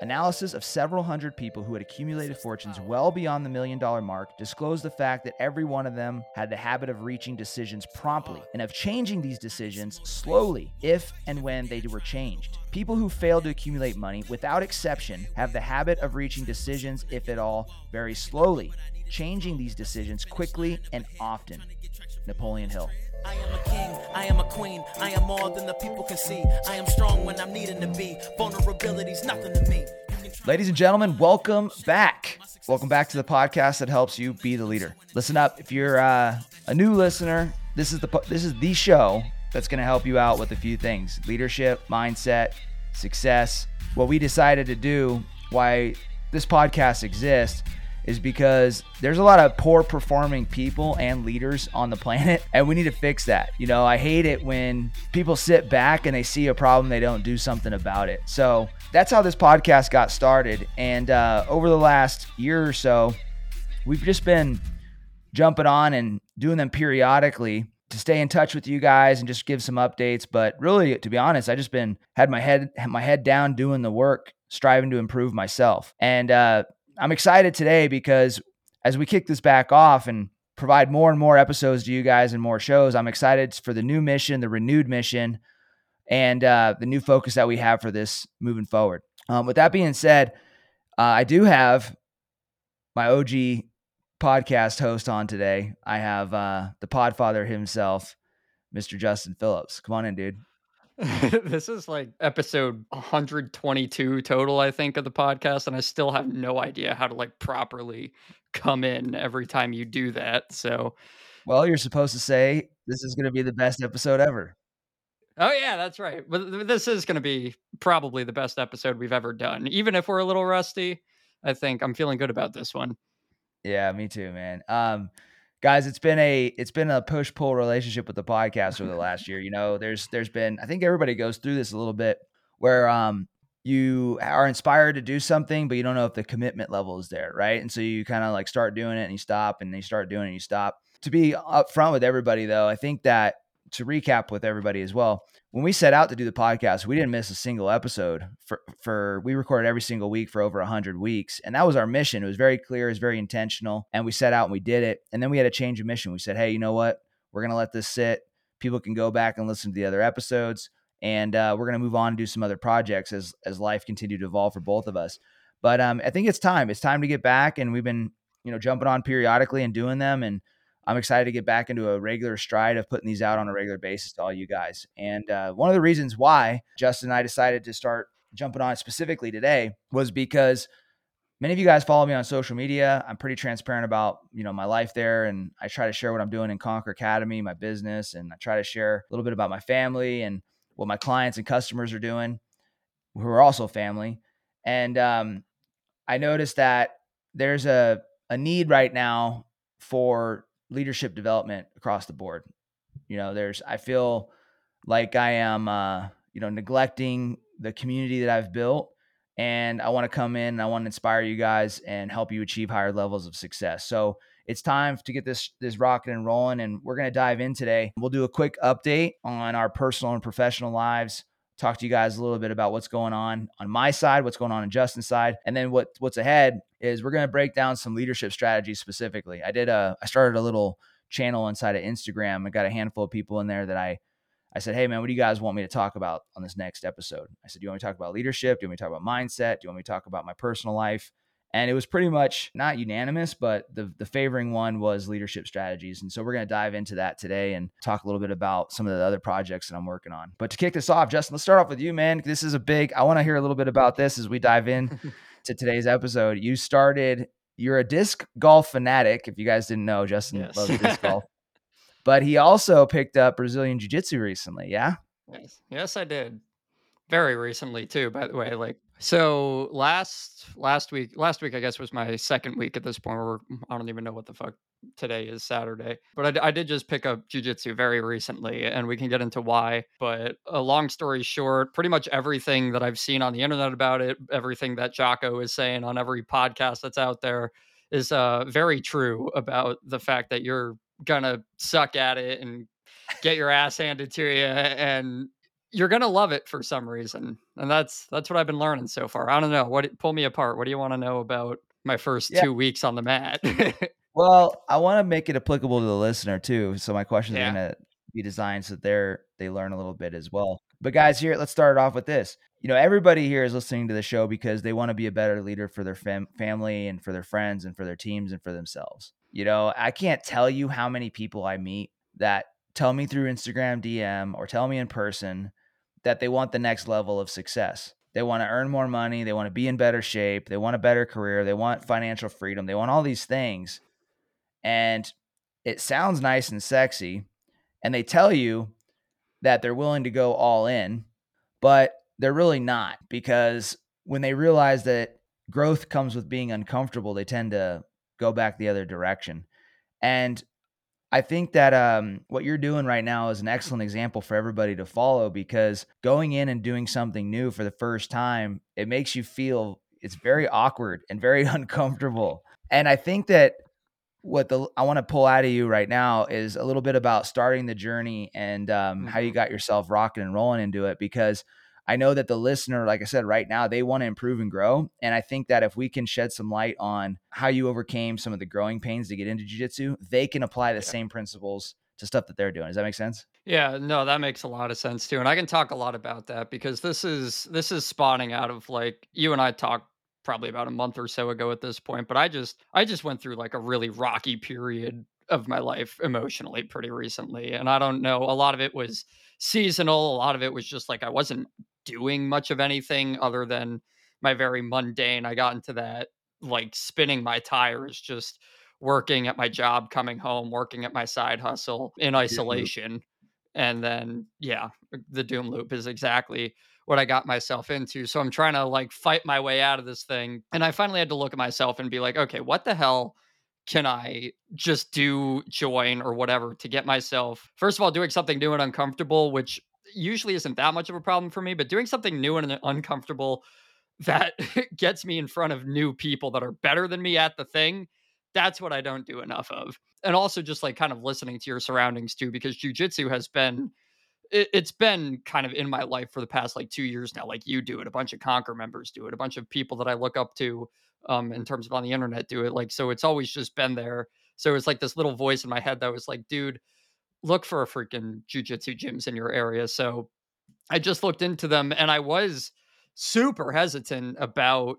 Analysis of several hundred people who had accumulated fortunes well beyond the million-dollar mark disclosed the fact that every one of them had the habit of reaching decisions promptly and of changing these decisions slowly if and when they were changed. People who failed to accumulate money, without exception, have the habit of reaching decisions, if at all, very slowly, changing these decisions quickly and often. Napoleon Hill. I am a king, I am a queen, I am more than the people can see. I am strong when I'm needing to be. Vulnerability's nothing to me. Ladies and gentlemen, welcome back. Welcome back to the podcast that helps you be the leader. Listen up, if you're a new listener, this is the show that's going to help you out with a few things. Leadership, mindset, success. What we decided to do, why this podcast exists, is because there's a lot of poor performing people and leaders on the planet, and we need to fix that. You know, I hate it when people sit back and they see a problem, they don't do something about it. So that's how this podcast got started. And over the last year or so, we've just been jumping on and doing them periodically to stay in touch with you guys and just give some updates. But really, to be honest, I just had my head down doing the work, striving to improve myself. And I'm excited today because as we kick this back off and provide more and more episodes to you guys and more shows, I'm excited for the new mission, the renewed mission, and the new focus that we have for this moving forward. With that being said, I do have my OG podcast host on today. I have the podfather himself, Mr. Justin Phillips. Come on in, dude. This is like episode 122 total, I think, of the podcast, and I still have no idea how to like properly come in every time you do that. So, well, you're supposed to say this is going to be the best episode ever. Oh yeah, that's right. But this is going to be probably the best episode we've ever done, even if we're a little rusty. I think I'm feeling good about this one. Yeah, me too, man. Guys, it's been a push-pull relationship with the podcast over the last year. You know, there's been, I think everybody goes through this a little bit where you are inspired to do something, but you don't know if the commitment level is there, right? And so you kind of like start doing it and you stop, and then you start doing it and you stop. To be upfront with everybody, though, I think that to recap with everybody as well, when we set out to do the podcast, we didn't miss a single episode. We recorded every single week for over 100 weeks. And that was our mission. It was very clear. It was very intentional. And we set out and we did it. And then we had a change of mission. We said, hey, you know what? We're going to let this sit. People can go back and listen to the other episodes. And we're going to move on and do some other projects as life continued to evolve for both of us. But I think it's time. It's time to get back. And we've been, you know, jumping on periodically and doing them. And I'm excited to get back into a regular stride of putting these out on a regular basis to all you guys. And one of the reasons why Justin and I decided to start jumping on specifically today was because many of you guys follow me on social media. I'm pretty transparent about, you know, my life there. And I try to share what I'm doing in Conquer Academy, my business. And I try to share a little bit about my family and what my clients and customers are doing, who are also family. And I noticed that there's a need right now for leadership development across the board. You know, I feel like I am, you know, neglecting the community that I've built, and I want to come in and I want to inspire you guys and help you achieve higher levels of success. So it's time to get this rocking and rolling. And we're going to dive in today. We'll do a quick update on our personal and professional lives. Talk to you guys a little bit about what's going on my side, what's going on Justin's side. And then what's ahead is we're going to break down some leadership strategies specifically. I started a little channel inside of Instagram. I got a handful of people in there that I said, hey man, what do you guys want me to talk about on this next episode? I said, do you want me to talk about leadership? Do you want me to talk about mindset? Do you want me to talk about my personal life? And it was pretty much not unanimous, but the favoring one was leadership strategies. And so we're going to dive into that today and talk a little bit about some of the other projects that I'm working on. But to kick this off, Justin, let's start off with you, man. This is I want to hear a little bit about this as we dive in to today's episode. You're a disc golf fanatic. If you guys didn't know, Justin loves disc golf, but he also picked up Brazilian Jiu-Jitsu recently. Yeah. Yes, I did. Very recently too, by the way, like, so last week, I guess, was my second week at this point where I don't even know what the fuck today is, Saturday, but I did just pick up jiu-jitsu very recently, and we can get into why, but a long story short, pretty much everything that I've seen on the internet about it, everything that Jocko is saying on every podcast that's out there is very true about the fact that you're going to suck at it and get your ass handed to you. And you're going to love it for some reason. And that's what I've been learning so far. I don't know. What, pull me apart. What do you want to know about my first 2 weeks on the mat? Well, I want to make it applicable to the listener too. So my questions are going to be designed so they learn a little bit as well. But guys, here, let's start off with this. You know, everybody here is listening to the show because they want to be a better leader for their family and for their friends and for their teams and for themselves. You know, I can't tell you how many people I meet that tell me through Instagram DM or tell me in person that they want the next level of success. They want to earn more money. They want to be in better shape. They want a better career. They want financial freedom. They want all these things. And it sounds nice and sexy. And they tell you that they're willing to go all in, but they're really not, because when they realize that growth comes with being uncomfortable, they tend to go back the other direction. And I think that what you're doing right now is an excellent example for everybody to follow, because going in and doing something new for the first time, it makes you feel, it's very awkward and very uncomfortable. And I think that I want to pull out of you right now is a little bit about starting the journey and how you got yourself rocking and rolling into it, because I know that the listener, like I said, right now, they want to improve and grow. And I think that if we can shed some light on how you overcame some of the growing pains to get into jiu-jitsu, they can apply the same principles to stuff that they're doing. Does that make sense? Yeah, no, that makes a lot of sense too. And I can talk a lot about that, because this is spawning out of, like, you and I talked probably about a month or so ago at this point, but I just went through like a really rocky period of my life emotionally pretty recently. And I don't know, a lot of it was seasonal. A lot of it was just like, I wasn't doing much of anything other than my very mundane. I got into that, like, spinning my tires, just working at my job, coming home, working at my side hustle in isolation. And then, the doom loop is exactly what I got myself into. So I'm trying to, like, fight my way out of this thing. And I finally had to look at myself and be like, okay, what the hell can I just do, join or whatever, to get myself, first of all, doing something new and uncomfortable, which usually isn't that much of a problem for me, but doing something new and uncomfortable that gets me in front of new people that are better than me at the thing. That's what I don't do enough of. And also just, like, kind of listening to your surroundings too, because jiu-jitsu has been, it's been kind of in my life for the past, like, 2 years now. Like, you do it, a bunch of Conquer members do it, a bunch of people that I look up to in terms of on the internet do it. Like, so it's always just been there. So it's like this little voice in my head that was like, dude, look for a freaking jiu-jitsu gyms in your area. So I just looked into them, and I was super hesitant about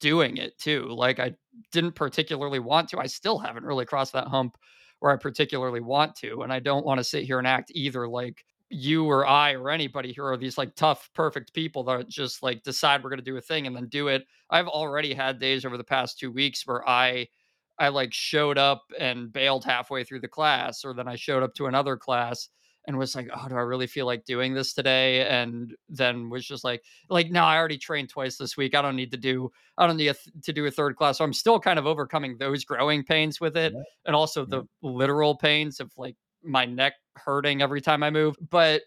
doing it too. Like, I didn't particularly want to. I still haven't really crossed that hump where I particularly want to. And I don't want to sit here and act either like you or I or anybody here are these, like, tough, perfect people that just, like, decide we're going to do a thing and then do it. I've already had days over the past 2 weeks where I like showed up and bailed halfway through the class, or then I showed up to another class and was like, oh, do I really feel like doing this today? And then was just like, no, I already trained twice this week. I don't need to do a third class. So I'm still kind of overcoming those growing pains with it. And also the literal pains of, like, my neck hurting every time I move. But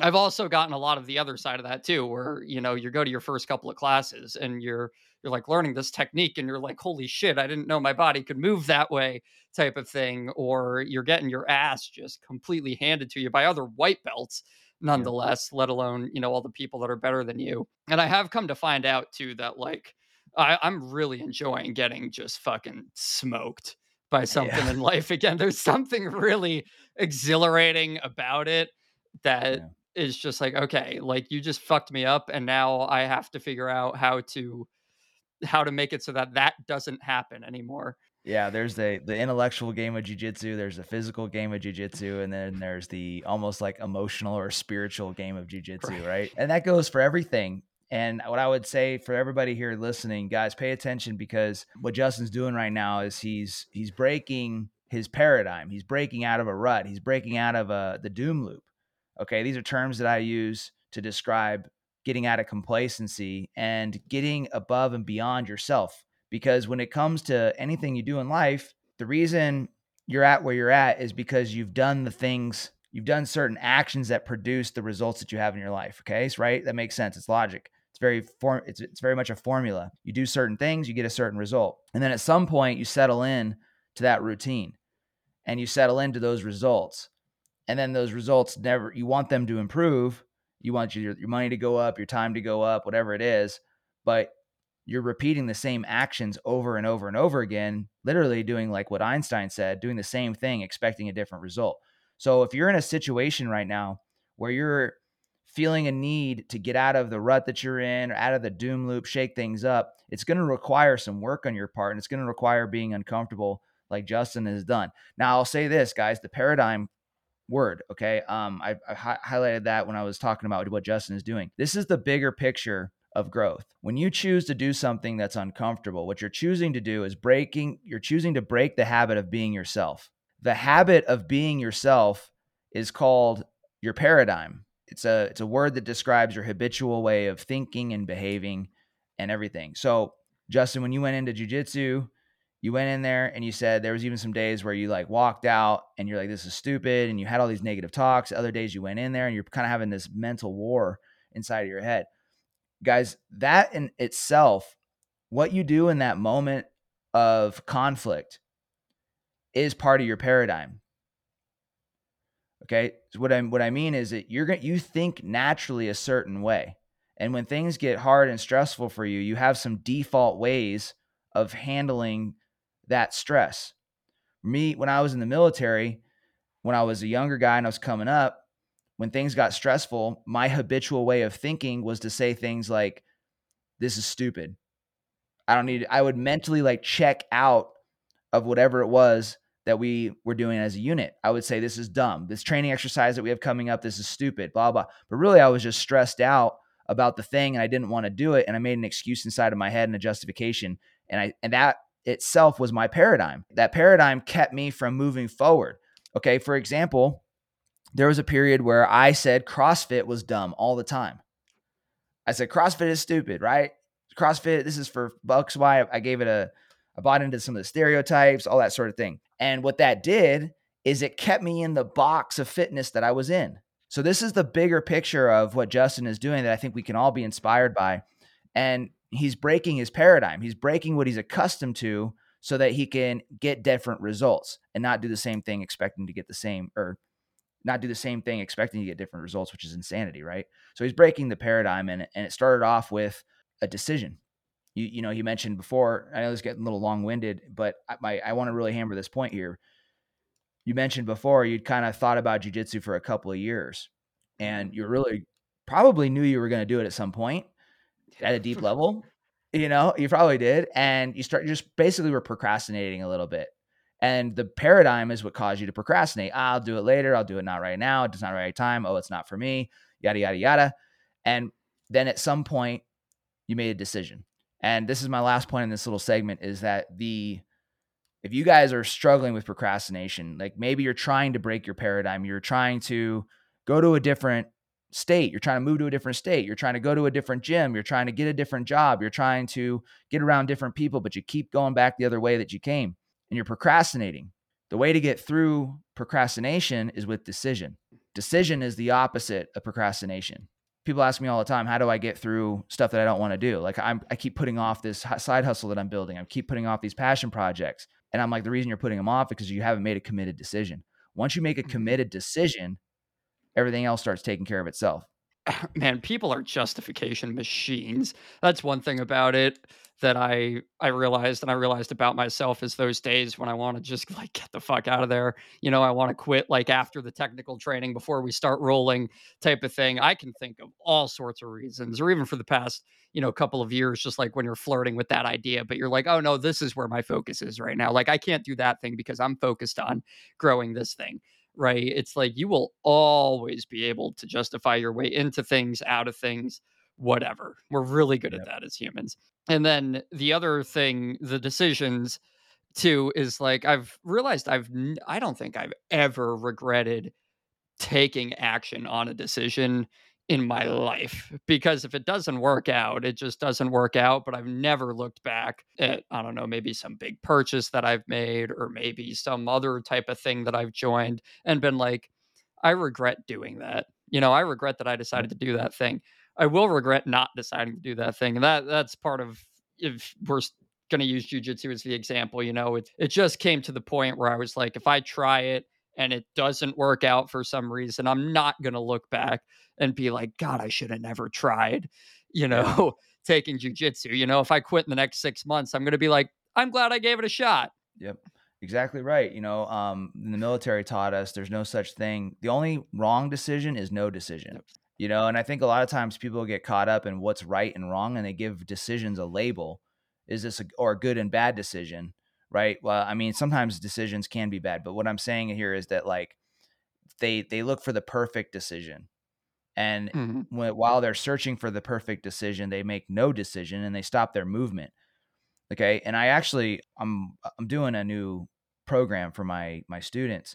I've also gotten a lot of the other side of that too, where, you know, you go to your first couple of classes and you're like learning this technique and you're like, holy shit, I didn't know my body could move that way, type of thing. Or you're getting your ass just completely handed to you by other white belts, nonetheless, let alone, you know, all the people that are better than you. And I have come to find out too that, like, I'm really enjoying getting just fucking smoked by something in life again. There's something really exhilarating about it that is just like, okay, like, you just fucked me up, and now I have to figure out how to make it so that doesn't happen anymore. Yeah, there's the intellectual game of jiu-jitsu, there's the physical game of jiu-jitsu, and then there's the almost like emotional or spiritual game of jiu-jitsu, right? And that goes for everything. And what I would say for everybody here listening, guys, pay attention, because what Justin's doing right now is he's breaking his paradigm. He's breaking out of a rut. He's breaking out of the doom loop. Okay, these are terms that I use to describe getting out of complacency and getting above and beyond yourself. Because when it comes to anything you do in life, the reason you're at where you're at is because you've done the things, you've done certain actions that produce the results that you have in your life. Okay, right? That makes sense. It's logic. It's it's very much a formula. You do certain things, you get a certain result. And then at some point, you settle in to that routine and you settle into those results. And then those results you want them to improve. You want your money to go up, your time to go up, whatever it is, but you're repeating the same actions over and over and over again, literally doing like what Einstein said, doing the same thing, expecting a different result. So if you're in a situation right now where you're feeling a need to get out of the rut that you're in or out of the doom loop, shake things up, it's going to require some work on your part, and it's going to require being uncomfortable like Justin has done. Now, I'll say this, guys, the paradigm word, okay? I highlighted that when I was talking about what Justin is doing. This is the bigger picture of growth. When you choose to do something that's uncomfortable, what you're choosing to do is break the habit of being yourself. The habit of being yourself is called your paradigm. It's a word that describes your habitual way of thinking and behaving and everything. So, Justin, when you went into jiu-jitsu, you went in there and you said there was even some days where you like walked out and you're like, this is stupid. And you had all these negative talks. Other days you went in there and you're kind of having this mental war inside of your head. Guys, that in itself, what you do in that moment of conflict is part of your paradigm. Okay. So what I mean is that you think naturally a certain way. And when things get hard and stressful for you, you have some default ways of handling that stress. Me, when I was in the military, when I was a younger guy and I was coming up, when things got stressful, my habitual way of thinking was to say things like, this is stupid. I would mentally like check out of whatever it was that we were doing as a unit. I would say, this is dumb. This training exercise that we have coming up, this is stupid, blah, blah. But really I was just stressed out about the thing and I didn't want to do it. And I made an excuse inside of my head and a justification. And that itself was my paradigm. That paradigm kept me from moving forward. Okay, for example, there was a period where I said CrossFit was dumb all the time. I said, CrossFit is stupid, right? CrossFit, this is for bucks. Why I gave it I bought into some of the stereotypes, all that sort of thing. And what that did is it kept me in the box of fitness that I was in. So this is the bigger picture of what Justin is doing that I think we can all be inspired by. And he's breaking his paradigm. He's breaking what he's accustomed to so that he can get different results and not do the same thing expecting to get the same, or not do the same thing expecting to get different results, which is insanity, right? So he's breaking the paradigm, and it started off with a decision. You know, you mentioned before, I know this is getting a little long-winded, but I want to really hammer this point here. You mentioned before you'd kind of thought about jiu-jitsu for a couple of years, and you really probably knew you were going to do it at some point at a deep level. You know, you probably did. And you just basically were procrastinating a little bit. And the paradigm is what caused you to procrastinate. I'll do it later. I'll do it not right now. It's not right time. Oh, it's not for me. Yada, yada, yada. And then at some point you made a decision. And this is my last point in this little segment, is that if you guys are struggling with procrastination, like maybe you're trying to break your paradigm, you're trying to go to a different state, you're trying to move to a different state, you're trying to go to a different gym, you're trying to get a different job, you're trying to get around different people, but you keep going back the other way that you came. And you're procrastinating. The way to get through procrastination is with decision. Decision is the opposite of procrastination. People ask me all the time, how do I get through stuff that I don't want to do? Like I keep putting off this side hustle that I'm building. I keep putting off these passion projects. And I'm like, the reason you're putting them off is because you haven't made a committed decision. Once you make a committed decision, everything else starts taking care of itself. Man, people are justification machines. That's one thing about it that I realized about myself, is those days when I want to just like get the fuck out of there. You know, I want to quit like after the technical training before we start rolling type of thing. I can think of all sorts of reasons, or even for the past, you know, couple of years, just like when you're flirting with that idea, but you're like, oh no, this is where my focus is right now. Like I can't do that thing because I'm focused on growing this thing. Right? It's like you will always be able to justify your way into things, out of things, whatever. We're really good at that as humans. And then the other thing, the decisions too, is like I've realized I don't think I've ever regretted taking action on a decision in my life, because if it doesn't work out, it just doesn't work out. But I've never looked back at, I don't know, maybe some big purchase that I've made, or maybe some other type of thing that I've joined, and been like, I regret doing that. You know, I regret that I decided to do that thing. I will regret not deciding to do that thing. And that's part of, if we're going to use jiu-jitsu as the example, you know, it just came to the point where I was like, if I try it and it doesn't work out for some reason, I'm not going to look back and be like, God, I should have never tried, you know, taking jujitsu. You know, if I quit in the next 6 months, I'm going to be like, I'm glad I gave it a shot. Yep. Exactly right. You know, the military taught us there's no such thing. The only wrong decision is no decision, you know? And I think a lot of times people get caught up in what's right and wrong, and they give decisions a label. Is this a good and bad decision? Right. Well, I mean, sometimes decisions can be bad, but what I'm saying here is that, like, they look for the perfect decision. And while they're searching for the perfect decision, they make no decision and they stop their movement. Okay. And I actually, I'm doing a new program for my students.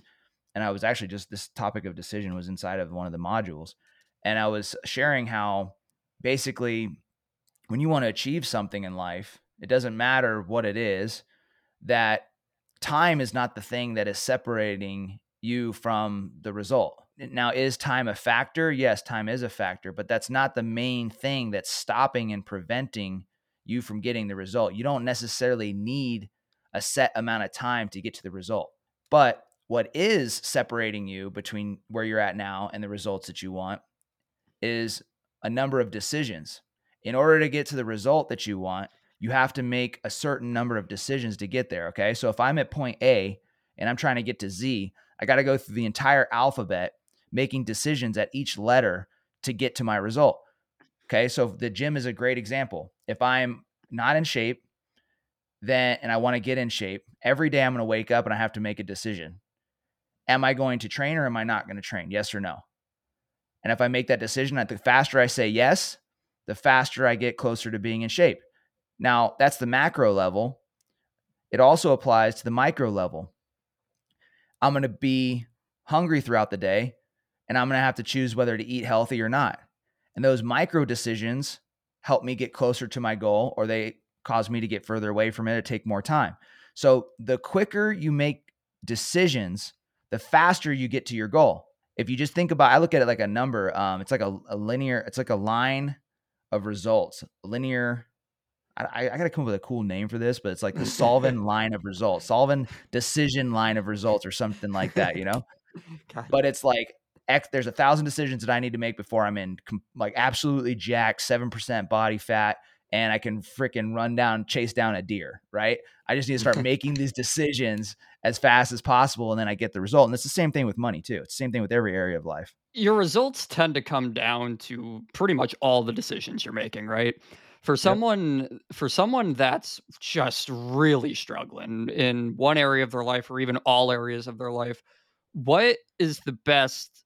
And I was actually just, this topic of decision was inside of one of the modules. And I was sharing how basically when you want to achieve something in life, it doesn't matter what it is, that time is not the thing that is separating you from the result. Now, is time a factor? Yes, time is a factor, but that's not the main thing that's stopping and preventing you from getting the result. You don't necessarily need a set amount of time to get to the result. But what is separating you between where you're at now and the results that you want is a number of decisions. In order to get to the result that you want, you have to make a certain number of decisions to get there. Okay. So if I'm at point A and I'm trying to get to Z, I got to go through the entire alphabet, making decisions at each letter to get to my result. Okay. So the gym is a great example. If I'm not in shape, and I want to get in shape, every day I'm going to wake up and I have to make a decision. Am I going to train or am I not going to train? Yes or no? And if I make that decision, the faster I say yes, the faster I get closer to being in shape. Now, that's the macro level. It also applies to the micro level. I'm going to be hungry throughout the day and I'm going to have to choose whether to eat healthy or not. And those micro decisions help me get closer to my goal, or they cause me to get further away from it or take more time. So the quicker you make decisions, the faster you get to your goal. If you just think about, I look at it like a number. It's like a linear, it's like a line of results, linear. I got to come up with a cool name for this, but it's like the Solvin line of results, Solvin decision line of results or something like that, you know, God. But it's like, there's 1,000 decisions that I need to make before I'm in like absolutely jacked, 7% body fat, and I can freaking chase down a deer, right? I just need to start making these decisions as fast as possible, and then I get the result. And it's the same thing with money too. It's the same thing with every area of life. Your results tend to come down to pretty much all the decisions you're making, right? For someone that's just really struggling in one area of their life, or even all areas of their life, what is the best?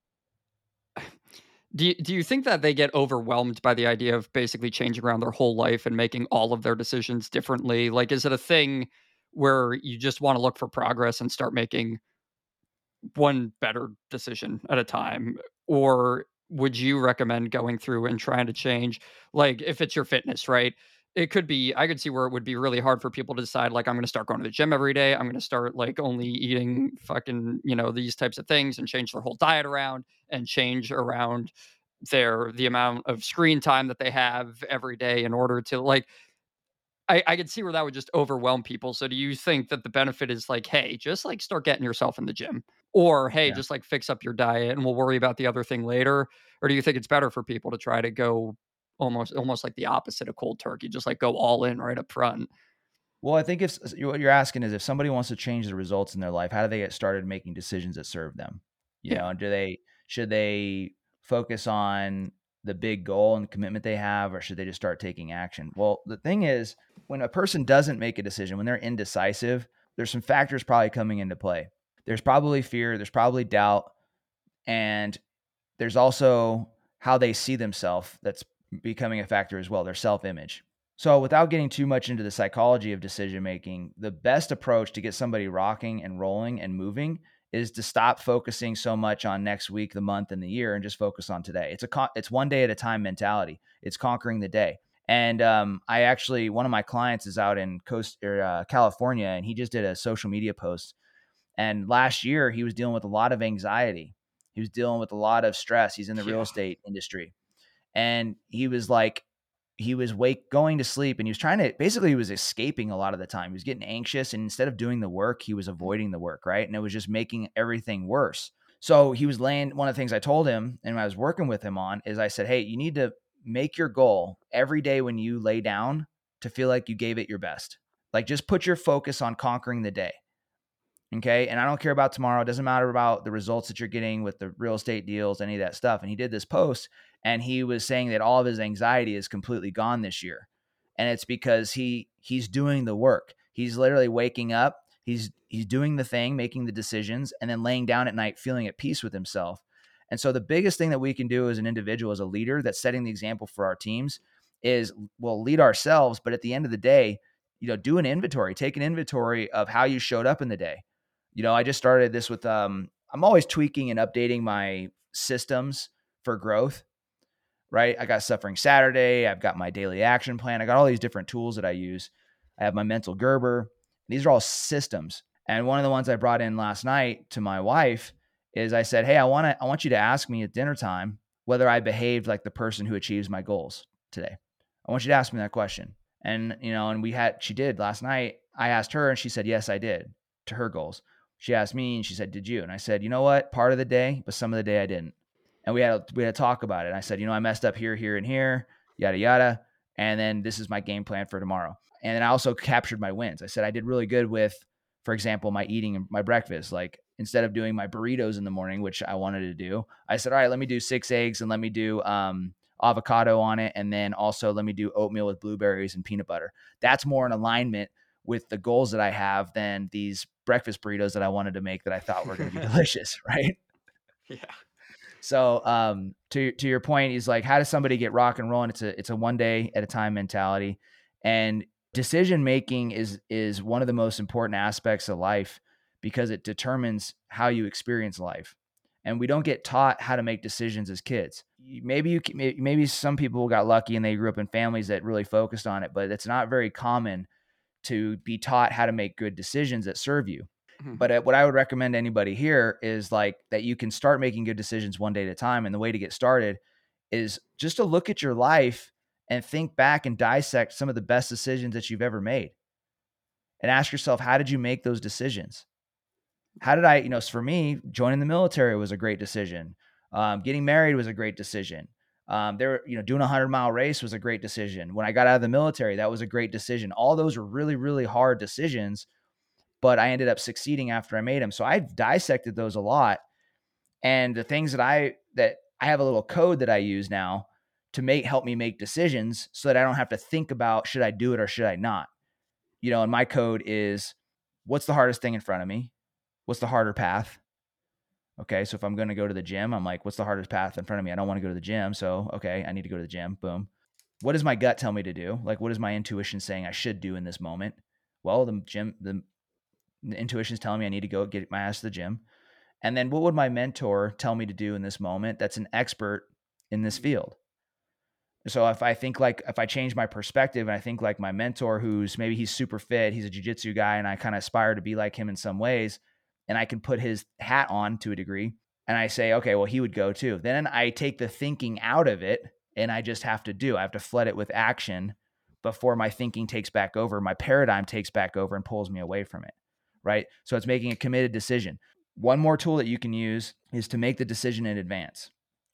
Do you think that they get overwhelmed by the idea of basically changing around their whole life and making all of their decisions differently? Like, is it a thing where you just want to look for progress and start making one better decision at a time? Or would you recommend going through and trying to change, like, if it's your fitness, right? It could be, I could see where it would be really hard for people to decide, like, I'm going to start going to the gym every day. I'm going to start like only eating fucking, you know, these types of things, and change their whole diet around, and change around the amount of screen time that they have every day in order to, like, I could see where that would just overwhelm people. So do you think that the benefit is like, hey, just like start getting yourself in the gym, or, hey, just like fix up your diet and we'll worry about the other thing later? Or do you think it's better for people to try to go almost like the opposite of cold turkey, just like go all in right up front? Well, I think if what you're asking is, if somebody wants to change the results in their life, how do they get started making decisions that serve them? You know, and should they focus on the big goal and the commitment they have, or should they just start taking action? Well, the thing is, when a person doesn't make a decision, when they're indecisive, there's some factors probably coming into play. There's probably fear, there's probably doubt, and there's also how they see themselves that's becoming a factor as well, their self-image. So without getting too much into the psychology of decision-making, the best approach to get somebody rocking and rolling and moving is to stop focusing so much on next week, the month, and the year, and just focus on today. It's one day at a time mentality. It's conquering the day. And one of my clients is out in California, and he just did a social media post. And last year he was dealing with a lot of anxiety. He was dealing with a lot of stress. He's in the real estate industry. And he was like, going to sleep, and he was he was escaping a lot of the time. He was getting anxious, and instead of doing the work, he was avoiding the work, right? And it was just making everything worse. So he was laying, one of the things I told him and I was working with him on is I said, hey, you need to make your goal every day when you lay down to feel like you gave it your best. Like just put your focus on conquering the day. Okay. And I don't care about tomorrow. It doesn't matter about the results that you're getting with the real estate deals, any of that stuff. And he did this post and he was saying that all of his anxiety is completely gone this year. And it's because he's doing the work. He's literally waking up. He's doing the thing, making the decisions, and then laying down at night, feeling at peace with himself. And so the biggest thing that we can do as an individual, as a leader that's setting the example for our teams is we'll lead ourselves. But at the end of the day, you know, do an inventory, take an inventory of how you showed up in the day. You know, I just started this with, I'm always tweaking and updating my systems for growth, right? I got Suffering Saturday. I've got my daily action plan. I got all these different tools that I use. I have my mental Gerber. These are all systems. And one of the ones I brought in last night to my wife is I said, hey, I want you to ask me at dinner time whether I behaved like the person who achieves my goals today. I want you to ask me that question. And, you know, and she did last night. I asked her and she said, yes, I did, to her goals. She asked me and she said, did you? And I said, you know what? Part of the day, but some of the day I didn't. And we had a talk about it. And I said, you know, I messed up here, here, and here, yada, yada. And then this is my game plan for tomorrow. And then I also captured my wins. I said, I did really good with, for example, my eating and my breakfast. Like instead of doing my burritos in the morning, which I wanted to do, I said, all right, let me do 6 eggs and let me do avocado on it. And then also let me do oatmeal with blueberries and peanut butter. That's more in alignment with the goals that I have than these breakfast burritos that I wanted to make that I thought were going to be delicious. Right. Yeah. So, to your point is like, how does somebody get rock and rolling? It's a one day at a time mentality, and decision-making is one of the most important aspects of life because it determines how you experience life. And we don't get taught how to make decisions as kids. Maybe some people got lucky and they grew up in families that really focused on it, but it's not very common to be taught how to make good decisions that serve you. Mm-hmm. But what I would recommend to anybody here is like that you can start making good decisions one day at a time. And the way to get started is just to look at your life and think back and dissect some of the best decisions that you've ever made and ask yourself, how did you make those decisions? How did I, you know, for me, joining the military was a great decision. Getting married was a great decision. Doing 100-mile race was a great decision. When I got out of the military, that was a great decision. All those were really, really hard decisions, but I ended up succeeding after I made them. So I've dissected those a lot. And the things that I have a little code that I use now to help me make decisions so that I don't have to think about, should I do it or should I not? You know, and my code is, what's the hardest thing in front of me? What's the harder path? Okay. So if I'm going to go to the gym, I'm like, what's the hardest path in front of me? I don't want to go to the gym. So, okay, I need to go to the gym. Boom. What does my gut tell me to do? Like, what is my intuition saying I should do in this moment? Well, the intuition is telling me I need to go get my ass to the gym. And then what would my mentor tell me to do in this moment? That's an expert in this field. So if I change my perspective and I think like my mentor, who's maybe he's super fit, he's a jiu-jitsu guy, and I kind of aspire to be like him in some ways, and I can put his hat on to a degree, and I say, okay, well, he would go too. Then I take the thinking out of it and I have to flood it with action before my thinking takes back over, my paradigm takes back over and pulls me away from it, right? So it's making a committed decision. One more tool that you can use is to make the decision in advance.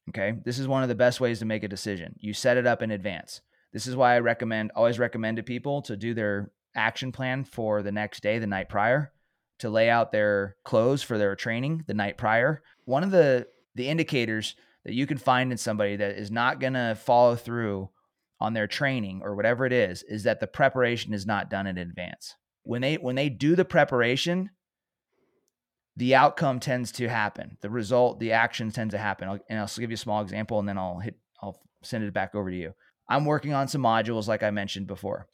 Okay. This is one of the best ways to make a decision. You set it up in advance. This is why I always recommend to people to do their action plan for the next day, the night prior, to lay out their clothes for their training the night prior. One of the indicators that you can find in somebody that is not going to follow through on their training or whatever it is that the preparation is not done in advance. When they do the preparation, the outcome tends to happen. The result, the action tends to happen. And I'll give you a small example, and then I'll send it back over to you. I'm working on some modules, like I mentioned before.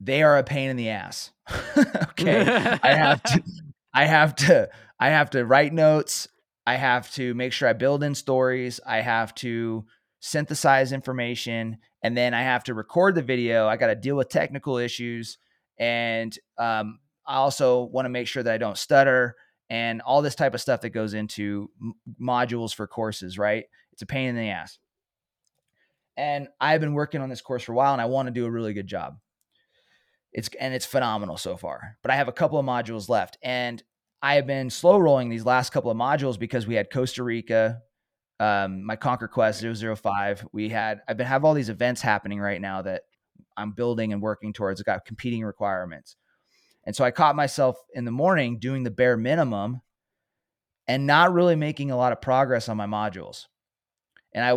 They are a pain in the ass. Okay. I have to write notes. I have to make sure I build in stories. I have to synthesize information, and then I have to record the video. I got to deal with technical issues, and, I also want to make sure that I don't stutter and all this type of stuff that goes into modules for courses, right? It's a pain in the ass. And I've been working on this course for a while, and I want to do a really good job. It's phenomenal so far, but I have a couple of modules left, and I have been slow rolling these last couple of modules because we had Costa Rica, my Conquer Quest 005. I've been having all these events happening right now that I'm building and working towards. I've got competing requirements. And so I caught myself in the morning doing the bare minimum and not really making a lot of progress on my modules. And I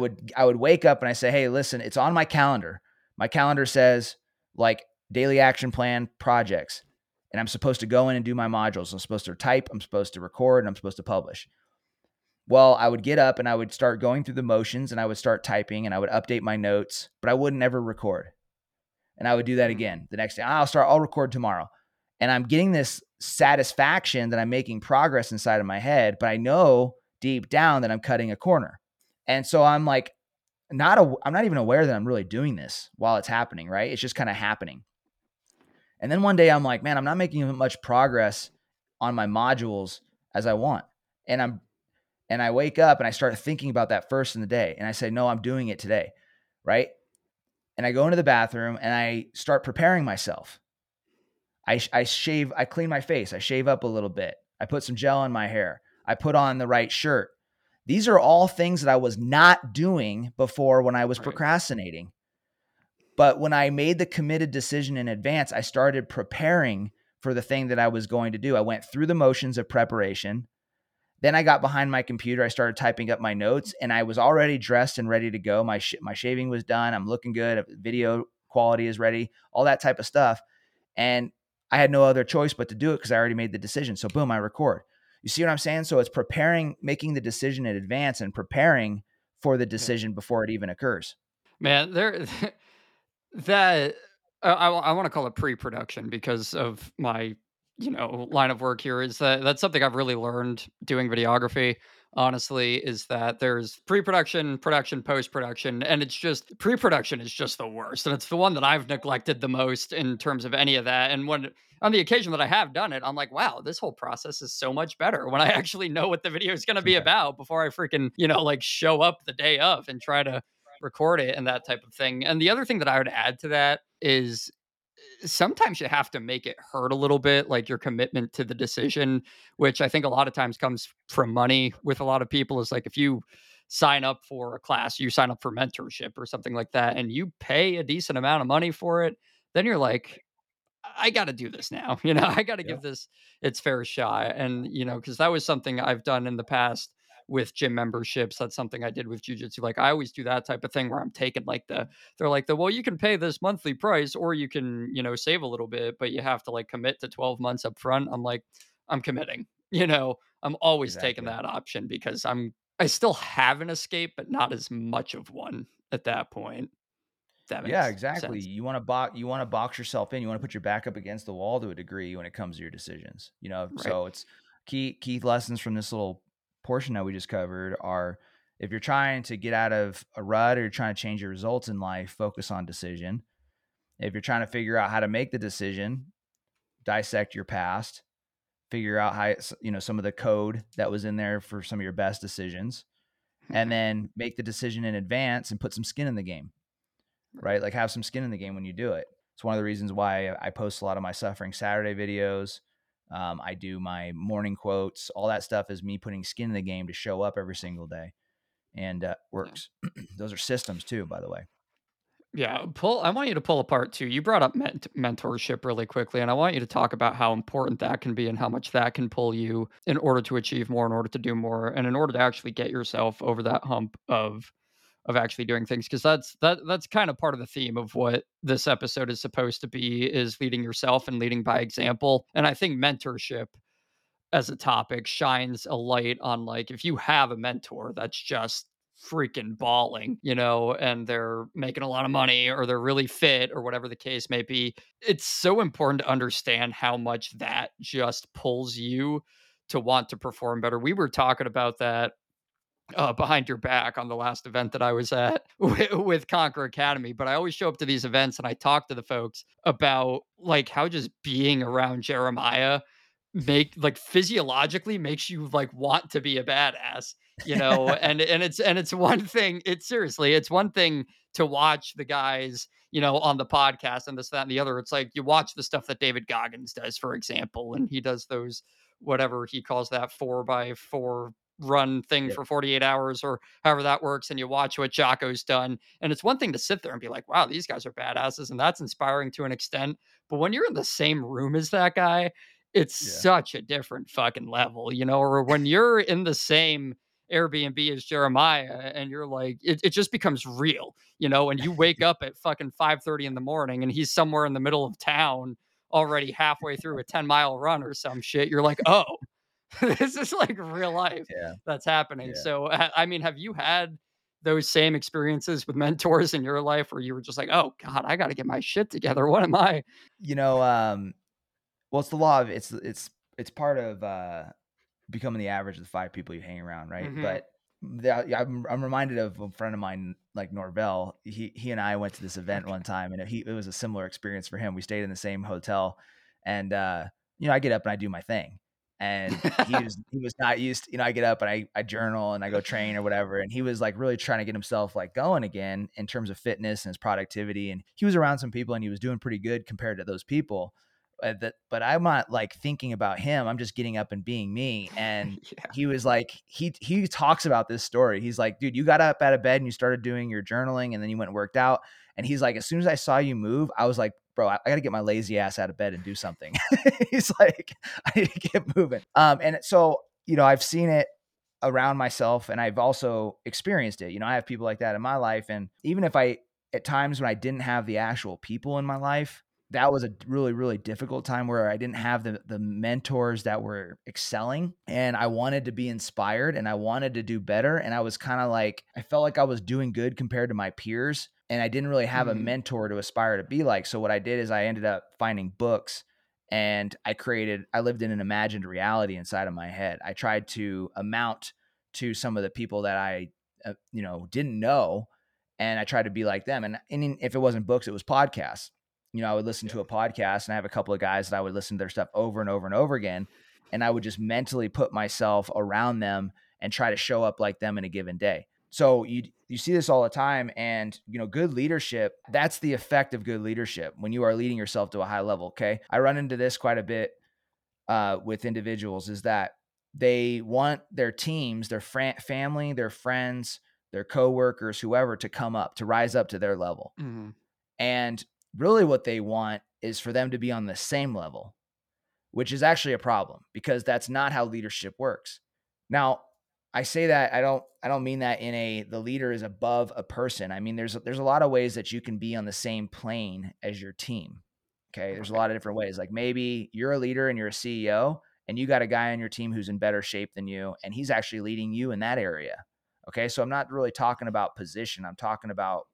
would wake up and I say, hey, listen, it's on my calendar. My calendar says like daily action plan projects, and I'm supposed to go in and do my modules. I'm supposed to type, I'm supposed to record, and I'm supposed to publish. Well, I would get up and I would start going through the motions, and I would start typing, and I would update my notes, but I wouldn't ever record. And I would do that again the next day. I'll record tomorrow. And I'm getting this satisfaction that I'm making progress inside of my head, but I know deep down that I'm cutting a corner. And so I'm like, I'm not even aware that I'm really doing this while it's happening, right? It's just kind of happening. And then one day I'm like, man, I'm not making much progress on my modules as I want. And I wake up and I start thinking about that first in the day. And I say, no, I'm doing it today, right? And I go into the bathroom and I start preparing myself. I clean my face. I shave up a little bit. I put some gel on my hair. I put on the right shirt. These are all things that I was not doing before when I was procrastinating. But when I made the committed decision in advance, I started preparing for the thing that I was going to do. I went through the motions of preparation. Then I got behind my computer. I started typing up my notes, and I was already dressed and ready to go. My shaving was done. I'm looking good. Video quality is ready, all that type of stuff. And I had no other choice but to do it because I already made the decision. So boom, I record. You see what I'm saying? So it's preparing, making the decision in advance and preparing for the decision before it even occurs. Man, I want to call it pre-production because of my, line of work here is that's something I've really learned doing videography, honestly, is that there's pre-production, production, post-production, and it's just pre-production is just the worst. And it's the one that I've neglected the most in terms of any of that. And when on the occasion that I have done it, I'm like, wow, this whole process is so much better when I actually know what the video is going to be about before I freaking, show up the day of and try to record it and that type of thing. And the other thing that I would add to that is sometimes you have to make it hurt a little bit, like your commitment to the decision, which I think a lot of times comes from money with a lot of people. Is like if you sign up for a class, you sign up for mentorship or something like that, and you pay a decent amount of money for it, then you're like, I got to do this now. I got to give this its fair shot. And, because that was something I've done in the past with gym memberships. That's something I did with jiu-jitsu. Like I always do that type of thing where I'm taking well, you can pay this monthly price or you can, save a little bit, but you have to commit to 12 months up front. I'm like, I'm committing, I'm always taking that option because I still have an escape, but not as much of one at that point. Yeah, exactly. Sense. You want to box yourself in. You want to put your back up against the wall to a degree when it comes to your decisions, Right. So it's key lessons from this little portion that we just covered are, if you're trying to get out of a rut or you're trying to change your results in life, focus on decision. If you're trying to figure out how to make the decision, dissect your past, figure out how, some of the code that was in there for some of your best decisions, and then make the decision in advance and put some skin in the game, right? Like have some skin in the game when you do it. It's one of the reasons why I post a lot of my Suffering Saturday videos. I do my morning quotes. All that stuff is me putting skin in the game to show up every single day, and works. Those are systems too, by the way. Yeah. I want you to pull apart too. You brought up mentorship really quickly, and I want you to talk about how important that can be and how much that can pull you in order to achieve more, in order to do more, and in order to actually get yourself over that hump of actually doing things. Cause that's kind of part of the theme of what this episode is supposed to be, is leading yourself and leading by example. And I think mentorship as a topic shines a light on if you have a mentor that's just freaking balling, and they're making a lot of money or they're really fit or whatever the case may be. It's so important to understand how much that just pulls you to want to perform better. We were talking about that behind your back on the last event that I was at with Conquer Academy. But I always show up to these events and I talk to the folks about how just being around Jeremiah physiologically makes you want to be a badass, and it's one thing. It's one thing to watch the guys, on the podcast and this, that, and the other. It's you watch the stuff that David Goggins does, for example, and he does those whatever he calls that 4x4 run thing for 48 hours or however that works, and you watch what Jocko's done. And it's one thing to sit there and be like, wow, these guys are badasses, and that's inspiring to an extent. But when you're in the same room as that guy, it's such a different fucking level, you know, or when you're in the same Airbnb as Jeremiah and you're like, it just becomes real, you know, and you wake up at fucking 5:30 in the morning and he's somewhere in the middle of town already halfway through a 10-mile run or some shit. You're like, oh, this is like real life that's happening. So, I mean, have you had those same experiences with mentors in your life where you were just like, oh God, I got to get my shit together. What am I, you know? Well, it's the law of it's part of becoming the average of the five people you hang around, right? Mm-hmm. But I'm reminded of a friend of mine, like Norvell. He and I went to this event one time, and it was a similar experience for him. We stayed in the same hotel, and you know, I get up and I do my thing, and he was not used to, you know, I get up and I journal and I go train or whatever, and he was like really trying to get himself like going again in terms of fitness and his productivity, and he was around some people and he was doing pretty good compared to those people. But I'm not like thinking about him. I'm just getting up and being me. And he was like, he talks about this story. He's like, dude, you got up out of bed and you started doing your journaling and then you went and worked out. And he's like, as soon as I saw you move, I was like, bro, I got to get my lazy ass out of bed and do something. He's like, I need to get moving. And so, you know, I've seen it around myself and I've also experienced it. You know, I have people like that in my life. And even if at times when I didn't have the actual people in my life, that was a really, really difficult time where I didn't have the mentors that were excelling, and I wanted to be inspired and I wanted to do better. And I was kind of like, I felt like I was doing good compared to my peers, and I didn't really have a mentor to aspire to be like. So what I did is I ended up finding books, and I lived in an imagined reality inside of my head. I tried to amount to some of the people that I, you know, didn't know. And I tried to be like them. And if it wasn't books, it was podcasts. You know, I would listen to a podcast, and I have a couple of guys that I would listen to their stuff over and over and over again. And I would just mentally put myself around them and try to show up like them in a given day. So you see this all the time, and you know, good leadership, that's the effect of good leadership when you are leading yourself to a high level. Okay. I run into this quite a bit with individuals, is that they want their teams, their family, their friends, their coworkers, whoever, to come up, to rise up to their level. Mm-hmm. And really what they want is for them to be on the same level, which is actually a problem because that's not how leadership works. Now, I say that I don't mean that in the leader is above a person. I mean, there's a lot of ways that you can be on the same plane as your team. Okay. There's a lot of different ways. Like maybe you're a leader and you're a CEO and you got a guy on your team who's in better shape than you, and he's actually leading you in that area. Okay. So I'm not really talking about position. I'm talking about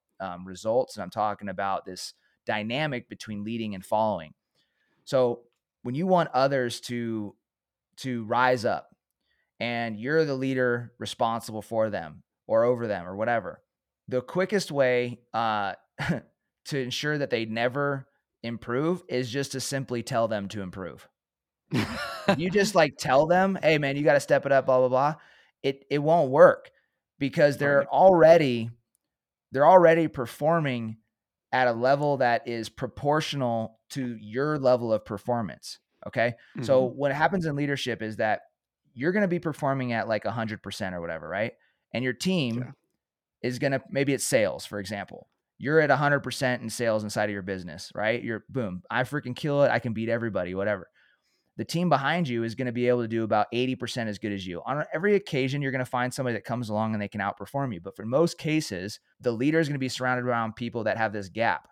results, and I'm talking about this dynamic between leading and following. So when you want others to rise up and you're the leader responsible for them or over them or whatever, the quickest way to ensure that they never improve is just to simply tell them to improve. You just like tell them, hey man, you got to step it up, blah, blah, blah. It won't work because they're already performing at a level that is proportional to your level of performance. Okay. Mm-hmm. So what happens in leadership is that you're going to be performing at like 100% or whatever. Right. And your team is going to, maybe it's sales, for example, you're at 100% in sales inside of your business, right? You're boom. I freaking kill it. I can beat everybody, whatever. The team behind you is going to be able to do about 80% as good as you. On every occasion, you're going to find somebody that comes along and they can outperform you. But for most cases, the leader is going to be surrounded around people that have this gap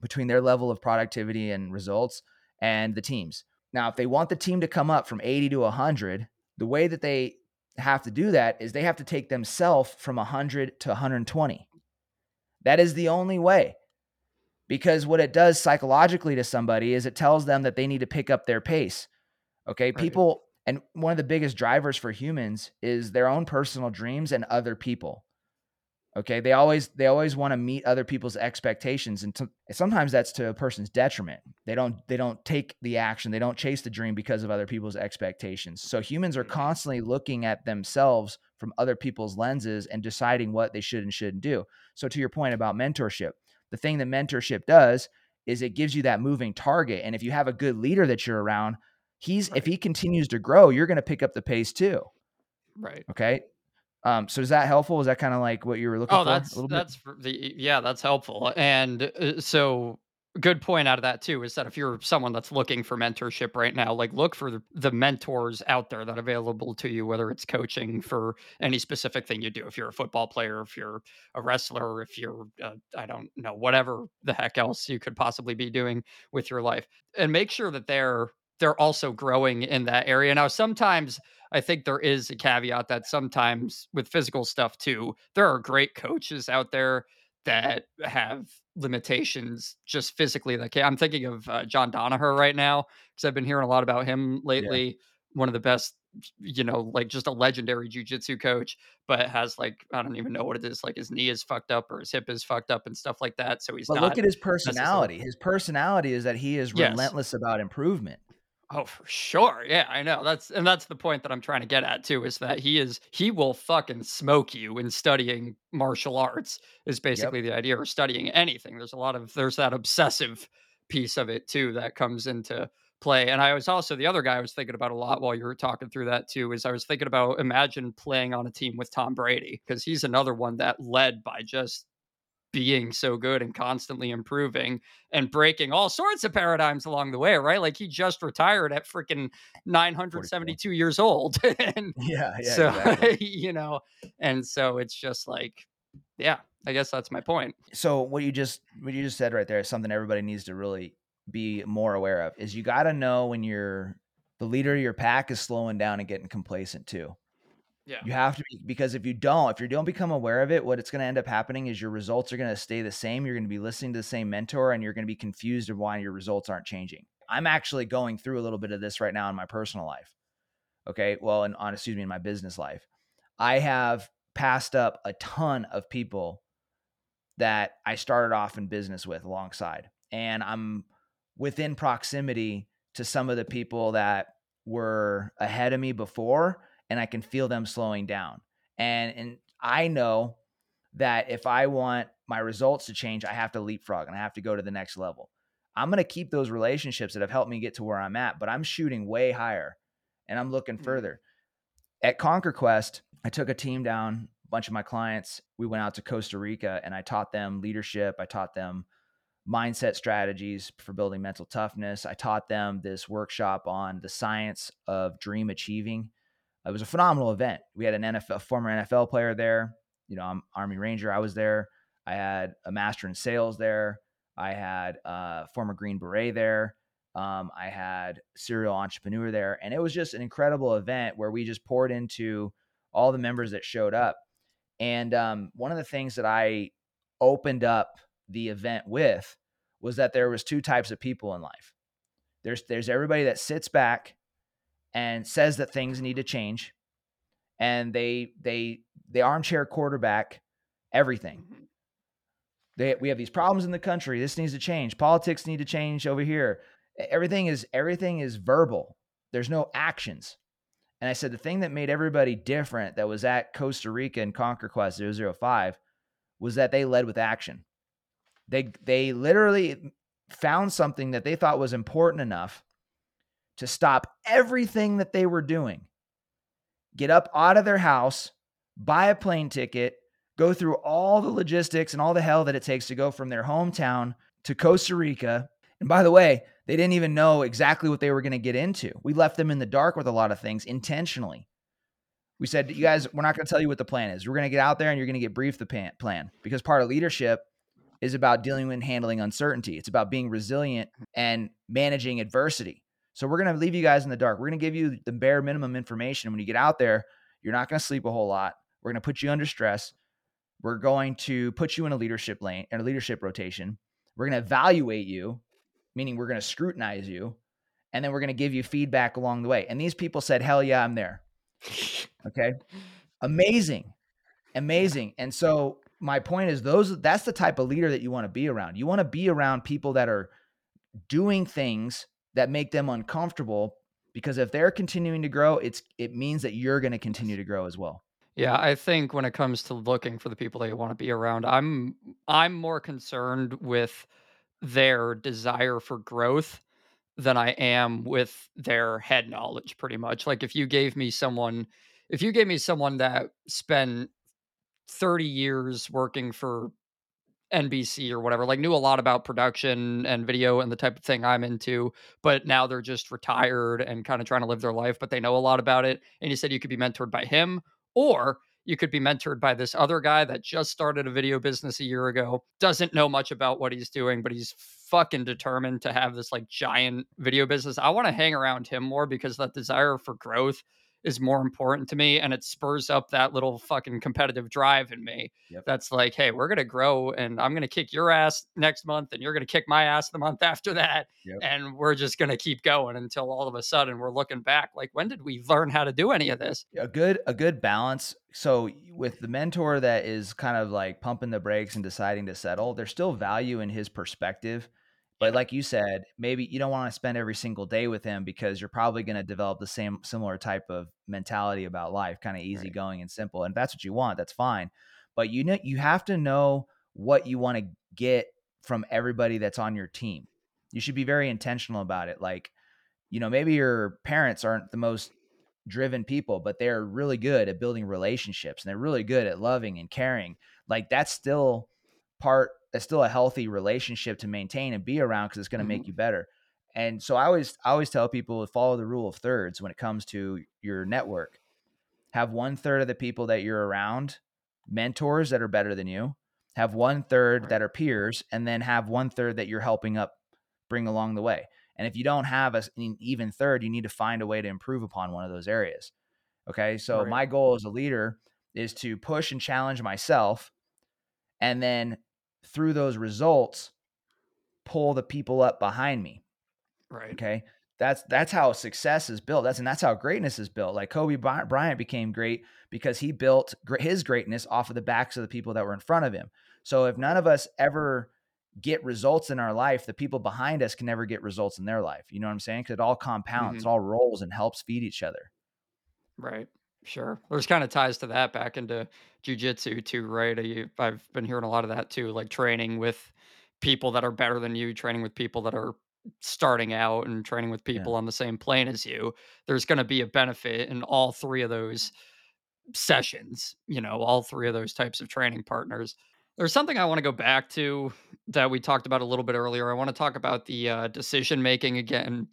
between their level of productivity and results and the teams. Now, if they want the team to come up from 80 to 100, the way that they have to do that is they have to take themselves from 100 to 120. That is the only way. Because what it does psychologically to somebody is it tells them that they need to pick up their pace. Okay. Right. People, and one of the biggest drivers for humans is their own personal dreams and other people. Okay. They always want to meet other people's expectations. And sometimes that's to a person's detriment. They don't take the action. They don't chase the dream because of other people's expectations. So humans are constantly looking at themselves from other people's lenses and deciding what they should and shouldn't do. So to your point about mentorship, the thing that mentorship does is it gives you that moving target. And if you have a good leader that you're around, He's right. If he continues to grow, you're going to pick up the pace too. Right. Okay. So is that helpful? Is that kind of like what you were looking for? That's helpful. And so good point out of that too, is that if you're someone that's looking for mentorship right now, like look for the mentors out there that are available to you, whether it's coaching for any specific thing you do. If you're a football player, if you're a wrestler, if you're, I don't know, whatever the heck else you could possibly be doing with your life, and make sure that they're also growing in that area. Now, sometimes I think there is a caveat that sometimes with physical stuff too, there are great coaches out there that have limitations just physically. Like I'm thinking of John Donaher right now, because I've been hearing a lot about him lately. Yeah. One of the best, like just a legendary jiu-jitsu coach, but has like, I don't even know what it is. Like his knee is fucked up or his hip is fucked up and stuff like that. So but look at his personality. His personality is that he is relentless about improvement. Oh, for sure. Yeah, I know. That's the point that I'm trying to get at too, is that he will fucking smoke you in studying martial arts is basically the idea, or studying anything. There's that obsessive piece of it too, that comes into play. And the other guy I was thinking about a lot while you were talking through that too, is I was thinking about, imagine playing on a team with Tom Brady, because he's another one that led by just being so good and constantly improving and breaking all sorts of paradigms along the way, right? Like he just retired at freaking 972 years old. And so, exactly. And so it's just like, I guess that's my point. So what you just said right there is something everybody needs to really be more aware of, is you got to know when the leader of your pack is slowing down and getting complacent too. Yeah. You have to be, because if you don't become aware of it, what it's going to end up happening is your results are going to stay the same. You're going to be listening to the same mentor and you're going to be confused of why your results aren't changing. I'm actually going through a little bit of this right now in my personal life. Okay. Well, in my business life, I have passed up a ton of people that I started off in business with alongside, and I'm within proximity to some of the people that were ahead of me before, and I can feel them slowing down. And I know that if I want my results to change, I have to leapfrog and I have to go to the next level. I'm going to keep those relationships that have helped me get to where I'm at, but I'm shooting way higher and I'm looking further. At Conquer Quest, I took a team down, a bunch of my clients. We went out to Costa Rica and I taught them leadership. I taught them mindset strategies for building mental toughness. I taught them this workshop on the science of dream achieving. It was a phenomenal event. We had a former NFL player there. I'm Army Ranger. I was there. I had a master in sales there. I had a former Green Beret there. I had serial entrepreneur there. And it was just an incredible event where we just poured into all the members that showed up. And one of the things that I opened up the event with was that there was two types of people in life. There's everybody that sits back and says that things need to change, and they armchair quarterback everything. We have these problems in the country. This needs to change. Politics need to change over here. Everything is verbal. There's no actions. And I said the thing that made everybody different that was at Costa Rica and Conquer Quest 005 was that they led with action. They literally found something that they thought was important enough to stop everything that they were doing, get up out of their house, buy a plane ticket, go through all the logistics and all the hell that it takes to go from their hometown to Costa Rica. And by the way, they didn't even know exactly what they were going to get into. We left them in the dark with a lot of things intentionally. We said, you guys, we're not going to tell you what the plan is. We're going to get out there and you're going to get briefed the plan, because part of leadership is about dealing with and handling uncertainty. It's about being resilient and managing adversity. So we're going to leave you guys in the dark. We're going to give you the bare minimum information. When you get out there, you're not going to sleep a whole lot. We're going to put you under stress. We're going to put you in a leadership lane and a leadership rotation. We're going to evaluate you, meaning we're going to scrutinize you. And then we're going to give you feedback along the way. And these people said, hell yeah, I'm there. Okay. Amazing. And so my point is that's the type of leader that you want to be around. You want to be around people that are doing things that make them uncomfortable, because if they're continuing to grow, it means that you're going to continue to grow as well. Yeah, I think when it comes to looking for the people that you want to be around, I'm more concerned with their desire for growth than I am with their head knowledge, pretty much. Like if you gave me someone that spent 30 years working for NBC or whatever, like knew a lot about production and video and the type of thing I'm into, but now they're just retired and kind of trying to live their life, but they know a lot about it. And you said you could be mentored by him, or you could be mentored by this other guy that just started a video business a year ago, doesn't know much about what he's doing, but he's fucking determined to have this like giant video business. I want to hang around him more because that desire for growth is more important to me, and it spurs up that little fucking competitive drive in me. Yep. That's like, hey, we're going to grow, and I'm going to kick your ass next month, and you're going to kick my ass the month after that. Yep. And we're just going to keep going until all of a sudden we're looking back like, when did we learn how to do any of this? A good balance. So with the mentor that is kind of like pumping the brakes and deciding to settle, there's still value in his perspective. But like you said, maybe you don't want to spend every single day with him because you're probably going to develop the similar type of mentality about life, kind of easygoing and simple. And if that's what you want, that's fine. But you know, you have to know what you want to get from everybody that's on your team. You should be very intentional about it. Like, you know, maybe your parents aren't the most driven people, but they're really good at building relationships and they're really good at loving and caring. Like that's still a healthy relationship to maintain and be around, because it's going to make you better. And so I always tell people to follow the rule of thirds when it comes to your network. Have 1/3 of the people that you're around mentors that are better than you, have 1/3 that are peers, and then have 1/3 that you're helping up bring along the way. And if you don't have an even third, you need to find a way to improve upon one of those areas. Okay. So my goal as a leader is to push and challenge myself, and then through those results, pull the people up behind me. Right. Okay. That's how success is built. That's how greatness is built. Like Kobe Bryant became great because he built his greatness off of the backs of the people that were in front of him. So if none of us ever get results in our life, the people behind us can never get results in their life. You know what I'm saying? Cause it all compounds, it all rolls and helps feed each other. Right. Sure. There's kind of ties to that back into jiu-jitsu too, right? I've been hearing a lot of that too, like training with people that are better than you, training with people that are starting out, and training with people on the same plane as you. There's going to be a benefit in all three of those sessions, you know, all three of those types of training partners. There's something I want to go back to that we talked about a little bit earlier. I want to talk about the decision-making again.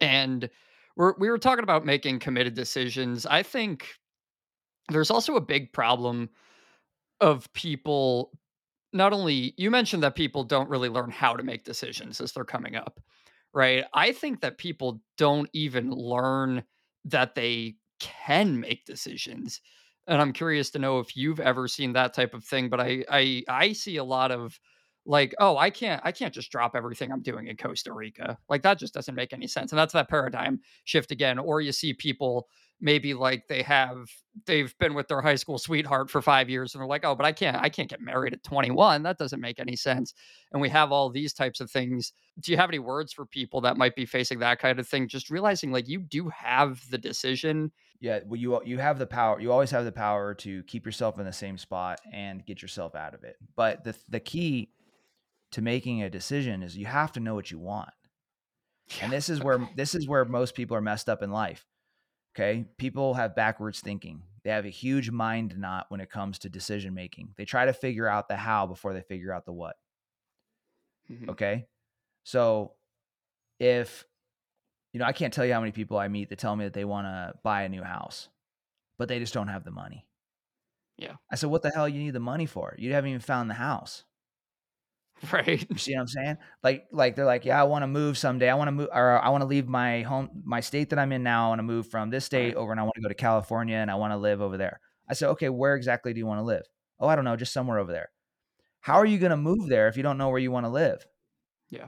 And we were talking about making committed decisions. I think there's also a big problem of people. Not only, you mentioned that people don't really learn how to make decisions as they're coming up, right? I think that people don't even learn that they can make decisions. And I'm curious to know if you've ever seen that type of thing, but I see a lot of like, oh, I can't just drop everything I'm doing in Costa Rica. Like that just doesn't make any sense. And that's that paradigm shift again. Or you see people maybe like they've been with their high school sweetheart for 5 years and they're like, oh, but I can't get married at 21. That doesn't make any sense. And we have all these types of things. Do you have any words for people that might be facing that kind of thing? Just realizing like you do have the decision. Yeah. Well, you have the power. You always have the power to keep yourself in the same spot and get yourself out of it. But the key to making a decision is you have to know what you want. And this is where most people are messed up in life. Okay. People have backwards thinking. They have a huge mind knot when it comes to decision making. They try to figure out the how before they figure out the what. Mm-hmm. Okay. So if, you know, I can't tell you how many people I meet that tell me that they want to buy a new house, but they just don't have the money. Yeah. I said, what the hell you need the money for? You haven't even found the house. Right. You see what I'm saying? Like they're like, yeah, I want to move someday. I want to move, or I want to leave my home, my state that I'm in now. I want to move from this state over, and I want to go to California, and I want to live over there. I said, okay, where exactly do you want to live? Oh, I don't know, just somewhere over there. How are you going to move there if you don't know where you want to live? Yeah.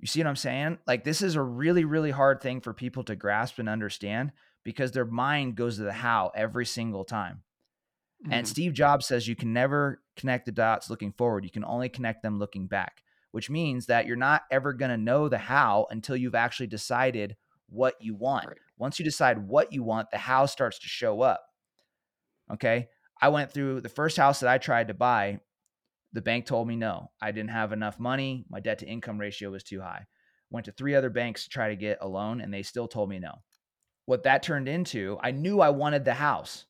You see what I'm saying? Like this is a really, really hard thing for people to grasp and understand because their mind goes to the how every single time. And Steve Jobs says you can never connect the dots looking forward. You can only connect them looking back, which means that you're not ever going to know the how until you've actually decided what you want. Right. Once you decide what you want, the how starts to show up. Okay. I went through the first house that I tried to buy. The bank told me no, I didn't have enough money. My debt to income ratio was too high. went to three other banks to try to get a loan, and they still told me no. What that turned into, I knew I wanted the house.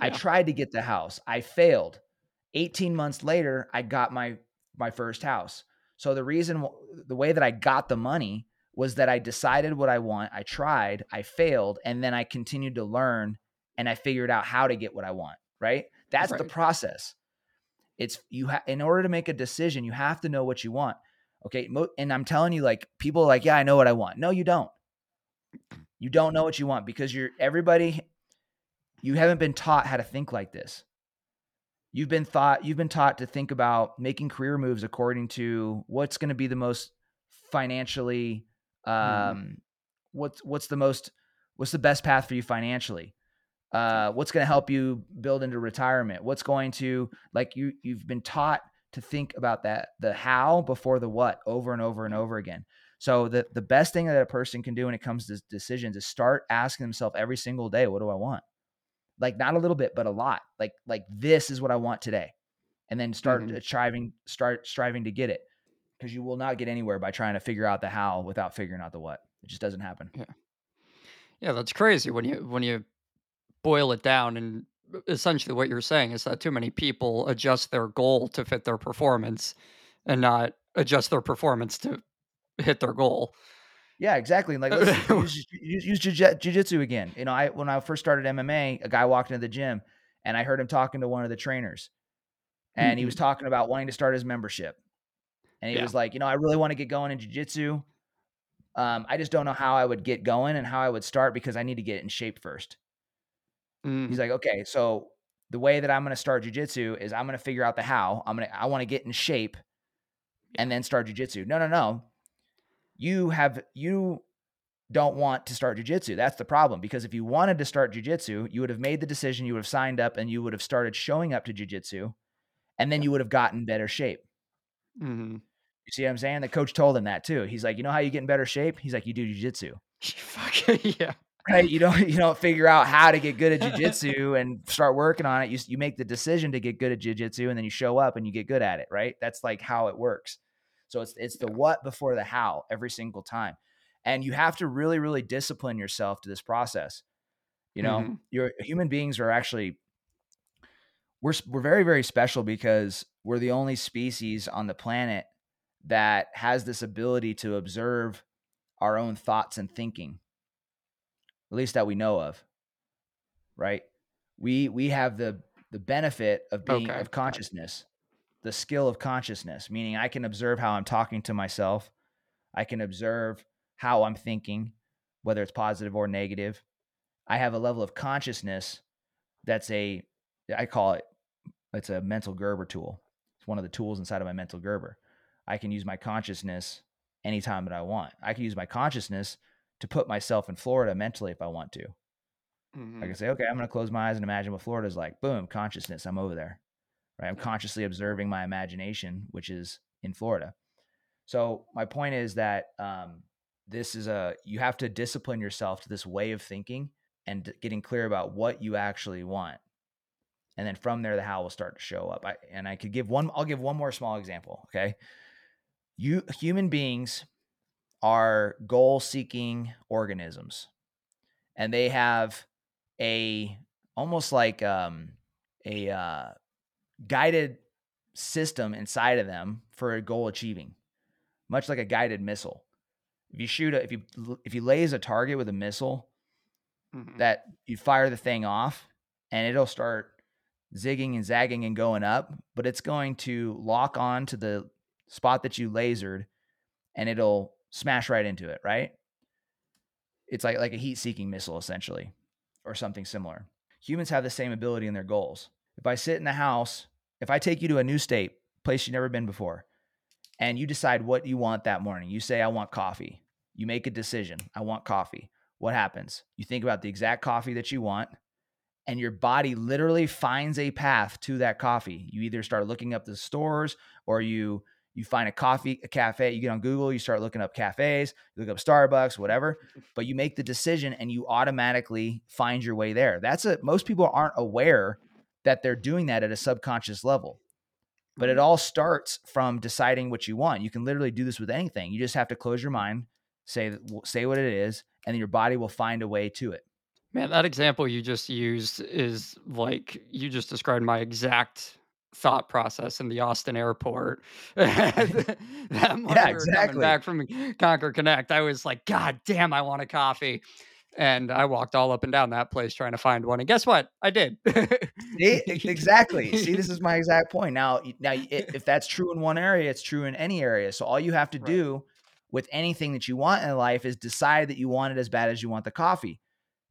Yeah. I tried to get the house. I failed. 18 months later, I got my first house. So the reason, the way that I got the money was that I decided what I want. I tried, I failed, and then I continued to learn, and I figured out how to get what I want, right? That's right. The process. In order to make a decision, you have to know what you want. Okay. And I'm telling you, like, people are like, yeah, I know what I want. No, you don't. You don't know what you want because you haven't been taught how to think like this. You've been taught to think about making career moves according to what's going to be the most financially, what's the best path for you financially? What's going to help you build into retirement? What's going to, like, you've been taught to think about that, the how before the what, over and over and over again. So the best thing that a person can do when it comes to decisions is start asking themselves every single day, what do I want? Like, not a little bit, but a lot. Like this is what I want today. And then start striving to get it, because you will not get anywhere by trying to figure out the how without figuring out the what. It just doesn't happen. Yeah. Yeah. That's crazy. When you boil it down, and essentially what you're saying is that too many people adjust their goal to fit their performance and not adjust their performance to hit their goal. Yeah, exactly. Like, use jiu-jitsu again. You know, when I first started MMA, a guy walked into the gym and I heard him talking to one of the trainers, and he was talking about wanting to start his membership. And he was like, I really want to get going in jiu-jitsu. I just don't know how I would get going and how I would start, because I need to get in shape first. He's like, okay, so the way that I'm going to start jiu-jitsu is I'm going to figure out the how. I want to get in shape and then start jiu-jitsu. No. You don't want to start jiu-jitsu. That's the problem. Because if you wanted to start jiu-jitsu, you would have made the decision, you would have signed up, and you would have started showing up to jiu-jitsu, and then you would have gotten better shape. Mm-hmm. You see what I'm saying? The coach told him that too. He's like, you know how you get in better shape? He's like, you do jiu-jitsu. Yeah. Right? You don't figure out how to get good at jiu-jitsu and start working on it. You make the decision to get good at jiu-jitsu, and then you show up and you get good at it, right? That's like how it works. So it's the what before the how every single time. And you have to really, really discipline yourself to this process. You know, your human beings are actually, we're very, very special, because we're the only species on the planet that has this ability to observe our own thoughts and thinking, at least that we know of, right? We have the benefit of being of consciousness. The skill of consciousness, meaning I can observe how I'm talking to myself. I can observe how I'm thinking, whether it's positive or negative. I have a level of consciousness that's it's a mental Gerber tool. It's one of the tools inside of my mental Gerber. I can use my consciousness anytime that I want. I can use my consciousness to put myself in Florida mentally if I want to. I can say, okay, I'm going to close my eyes and imagine what Florida's like. Boom, consciousness, I'm over there. Right? I'm consciously observing my imagination, which is in Florida. So my point is that you have to discipline yourself to this way of thinking and getting clear about what you actually want. And then from there, the how will start to show up. I'll give one more small example. Okay. Human beings are goal seeking organisms, and they have almost like a guided system inside of them for a goal achieving, much like a guided missile. If you laze a target with a missile, that you fire the thing off and it'll start zigging and zagging and going up, but it's going to lock on to the spot that you lasered and it'll smash right into it, right? It's like a heat-seeking missile, essentially, or something similar. Humans have the same ability in their goals. If I sit in the house, if I take you to a new state, place you've never been before, and you decide what you want that morning, you say, I want coffee. You make a decision. I want coffee. What happens? You think about the exact coffee that you want, and your body literally finds a path to that coffee. You either start looking up the stores, or you find a cafe, you get on Google, you start looking up cafes, you look up Starbucks, whatever, but you make the decision and you automatically find your way there. Most people aren't aware that they're doing that at a subconscious level. But it all starts from deciding what you want. You can literally do this with anything. You just have to close your mind, say what it is, and then your body will find a way to it. Man, that example you just used is like, you just described my exact thought process in the Austin airport. That morning, yeah, exactly. We were coming back from Conquer Connect, I was like, God damn, I want a coffee. And I walked all up and down that place trying to find one. And guess what? I did. See, exactly. See, this is my exact point. Now, if that's true in one area, it's true in any area. So all you have to do with anything that you want in life is decide that you want it as bad as you want the coffee.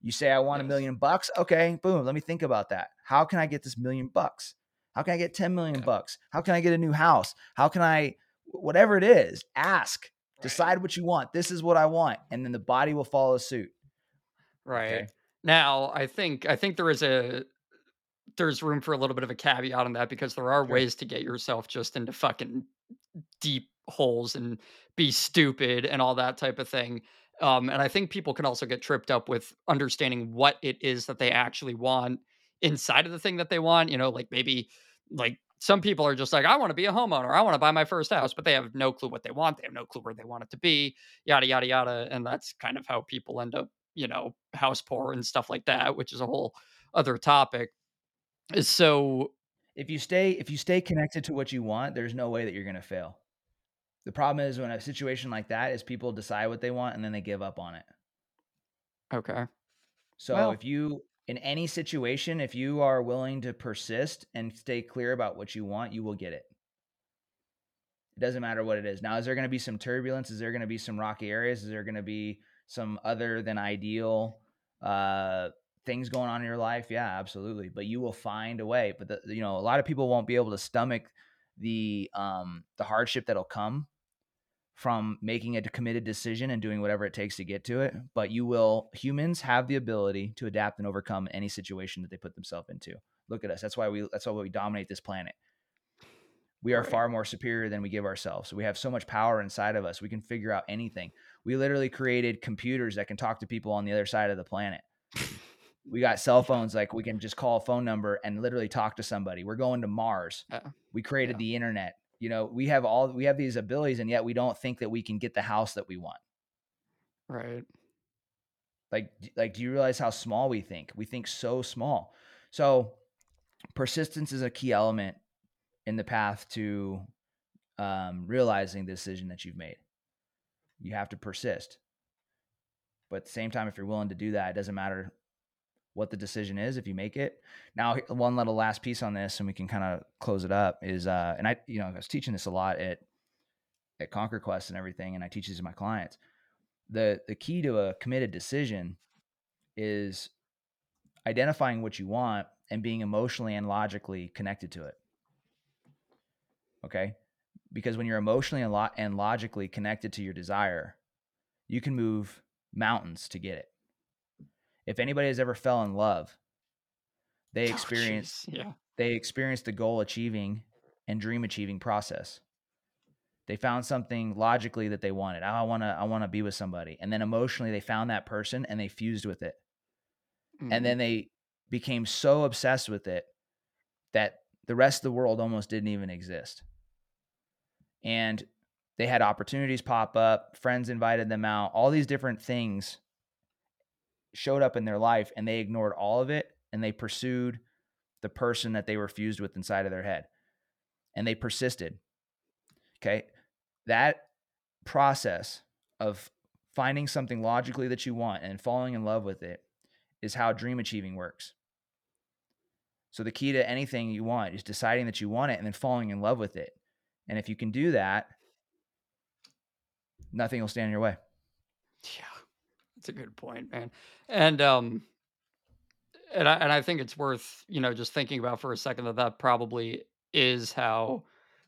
You say, I want $1 million bucks. Okay, boom. Let me think about that. How can I get this $1 million bucks? How can I get 10 million bucks? How can I get a new house? How can I, whatever it is, ask, decide what you want. This is what I want. And then the body will follow suit. Right. Okay. Now, I think there's room for a little bit of a caveat on that, because there are ways to get yourself just into fucking deep holes and be stupid and all that type of thing. And I think people can also get tripped up with understanding what it is that they actually want inside of the thing that they want. You know, like maybe like some people are just like, I want to be a homeowner. I want to buy my first house, but they have no clue what they want. They have no clue where they want it to be, yada, yada, yada. And that's kind of how people end up, you know, house poor and stuff like that, which is a whole other topic. So if you stay connected to what you want, there's no way that you're going to fail. The problem is when a situation like that is people decide what they want and then they give up on it. Okay. So if you, in any situation, if you are willing to persist and stay clear about what you want, you will get it. It doesn't matter what it is. Now, is there going to be some turbulence? Is there going to be some rocky areas? Is there going to be some other than ideal things going on in your life? Yeah, absolutely. But you will find a way. But a lot of people won't be able to stomach the hardship that'll come from making a committed decision and doing whatever it takes to get to it. But humans have the ability to adapt and overcome any situation that they put themselves into. Look at us. That's why we dominate this planet. We are far more superior than we give ourselves. We have so much power inside of us. We can figure out anything. We literally created computers that can talk to people on the other side of the planet. We got cell phones. Like, we can just call a phone number and literally talk to somebody. We're going to Mars. We created the internet. You know, we have these abilities, and yet we don't think that we can get the house that we want. Right. Like, do you realize how small we think? We think so small. So persistence is a key element in the path to realizing the decision that you've made. You have to persist. But at the same time, if you're willing to do that, it doesn't matter what the decision is if you make it. Now, one little last piece on this, and we can kind of close it up, is, and I was teaching this a lot at Conquer Quest and everything, and I teach these to my clients. The key to a committed decision is identifying what you want and being emotionally and logically connected to it. Okay? Because when you're emotionally and logically connected to your desire, you can move mountains to get it. If anybody has ever fell in love, they experienced the goal achieving and dream achieving process. They found something logically that they wanted. I want to be with somebody. And then emotionally they found that person and they fused with it. Mm-hmm. And then they became so obsessed with it that the rest of the world almost didn't even exist. And they had opportunities pop up, friends invited them out, all these different things showed up in their life, and they ignored all of it, and they pursued the person that they were fused with inside of their head, and they persisted. Okay. That process of finding something logically that you want and falling in love with it is how dream achieving works. So the key to anything you want is deciding that you want it and then falling in love with it. And if you can do that, nothing will stand in your way. Yeah. That's a good point, man. And I think it's worth, you know, just thinking about for a second that probably is how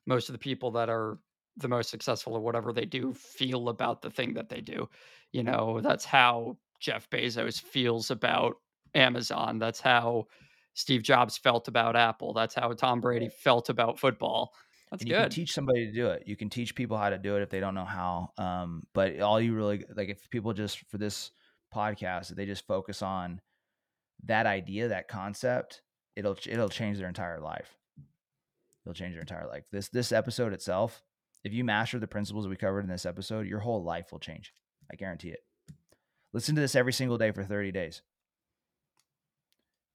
most of the people that are the most successful or whatever they do feel about the thing that they do. You know, that's how Jeff Bezos feels about Amazon. That's how Steve Jobs felt about Apple. That's how Tom Brady felt about football. That's good. You can teach somebody to do it. You can teach people how to do it if they don't know how. But all you really, like, if people just for this podcast, if they just focus on that idea, that concept, it'll change their entire life. you'll change your entire life. This episode itself, if you master the principles we covered in this episode, your whole life will change. I guarantee it. Listen to this every single day for 30 days.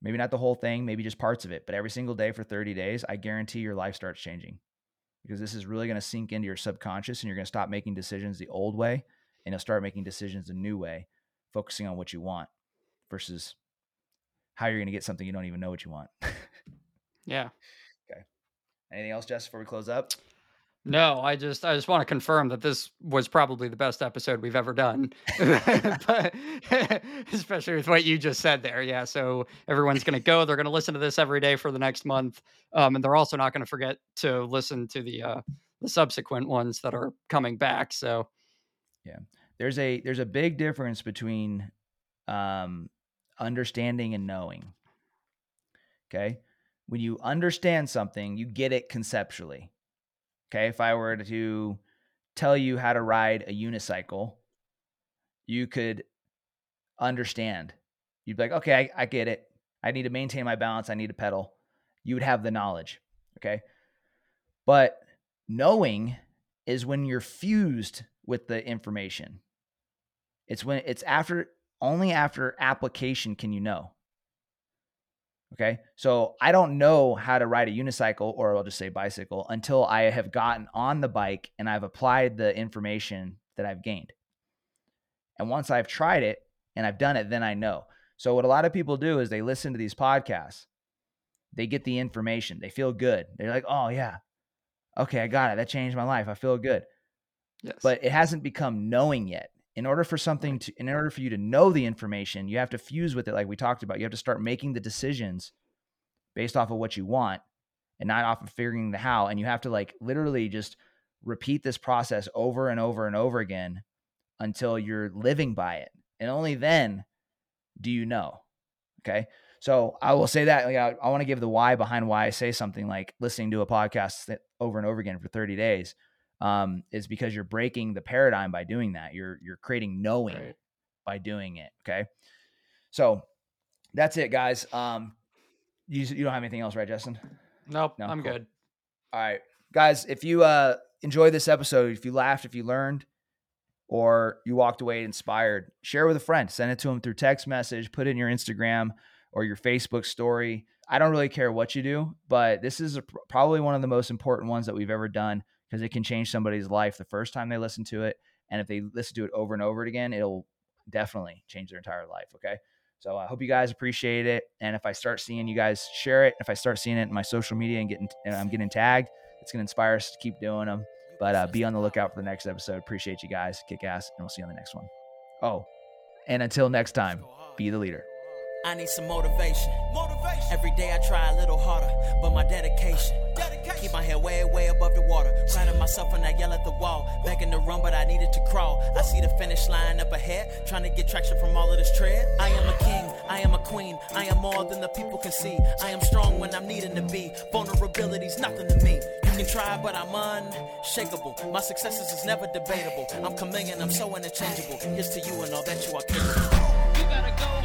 Maybe not the whole thing, maybe just parts of it, but every single day for 30 days, I guarantee your life starts changing, because this is really going to sink into your subconscious, and you're going to stop making decisions the old way, and you'll start making decisions the new way, focusing on what you want versus how you're going to get something you don't even know what you want. Yeah. Okay. Anything else, Jess, before we close up? No, I just want to confirm that this was probably the best episode we've ever done, but, especially with what you just said there. Yeah. So everyone's going to go, they're going to listen to this every day for the next month. And they're also not going to forget to listen to the subsequent ones that are coming back. So yeah, there's a big difference between, understanding and knowing. Okay. When you understand something, you get it conceptually. Okay, if I were to tell you how to ride a unicycle, you could understand. You'd be like, okay, I get it. I need to maintain my balance. I need to pedal. You would have the knowledge, okay? But knowing is when you're fused with the information. It's only after application can you know. Okay. So I don't know how to ride a unicycle, or I'll just say bicycle, until I have gotten on the bike and I've applied the information that I've gained. And once I've tried it and I've done it, then I know. So what a lot of people do is they listen to these podcasts. They get the information. They feel good. They're like, oh yeah. Okay. I got it. That changed my life. I feel good. Yes. But it hasn't become knowing yet. In order for you to know the information, you have to fuse with it. Like we talked about, you have to start making the decisions based off of what you want and not off of figuring the how. And you have to like literally just repeat this process over and over and over again until you're living by it. And only then do you know. Okay. So I will say that, like, I want to give the why behind why I say something like listening to a podcast that over and over again for 30 days. Is because you're breaking the paradigm by doing that. You're creating knowing by doing it. Okay. So that's it, guys. You don't have anything else, right, Justin? Nope. No, I'm good. All right, guys. If you enjoyed this episode, if you laughed, if you learned, or you walked away inspired, share with a friend, send it to them through text message, put it in your Instagram or your Facebook story. I don't really care what you do, but this is probably one of the most important ones that we've ever done, because it can change somebody's life the first time they listen to it. And if they listen to it over and over again, it'll definitely change their entire life. Okay. So I hope you guys appreciate it. And if I start seeing you guys share it, if I start seeing it in my social media and I'm getting tagged, it's going to inspire us to keep doing them, but be on the lookout for the next episode. Appreciate you guys. Kick ass. And we'll see you on the next one. Oh, and until next time, be the leader. I need some motivation. Every day I try a little harder, but my dedication. Keep my head way above the water. Crying myself when I yell at the wall. Begging to run, but I needed to crawl. I see the finish line up ahead, trying to get traction from all of this tread. I am a king, I am a queen, I am more than the people can see. I am strong when I'm needing to be. Vulnerability's nothing to me. You can try, but I'm unshakable. My successes is never debatable. I'm chameleon, I'm so interchangeable. Here's to you and all that you are capable. You gotta go.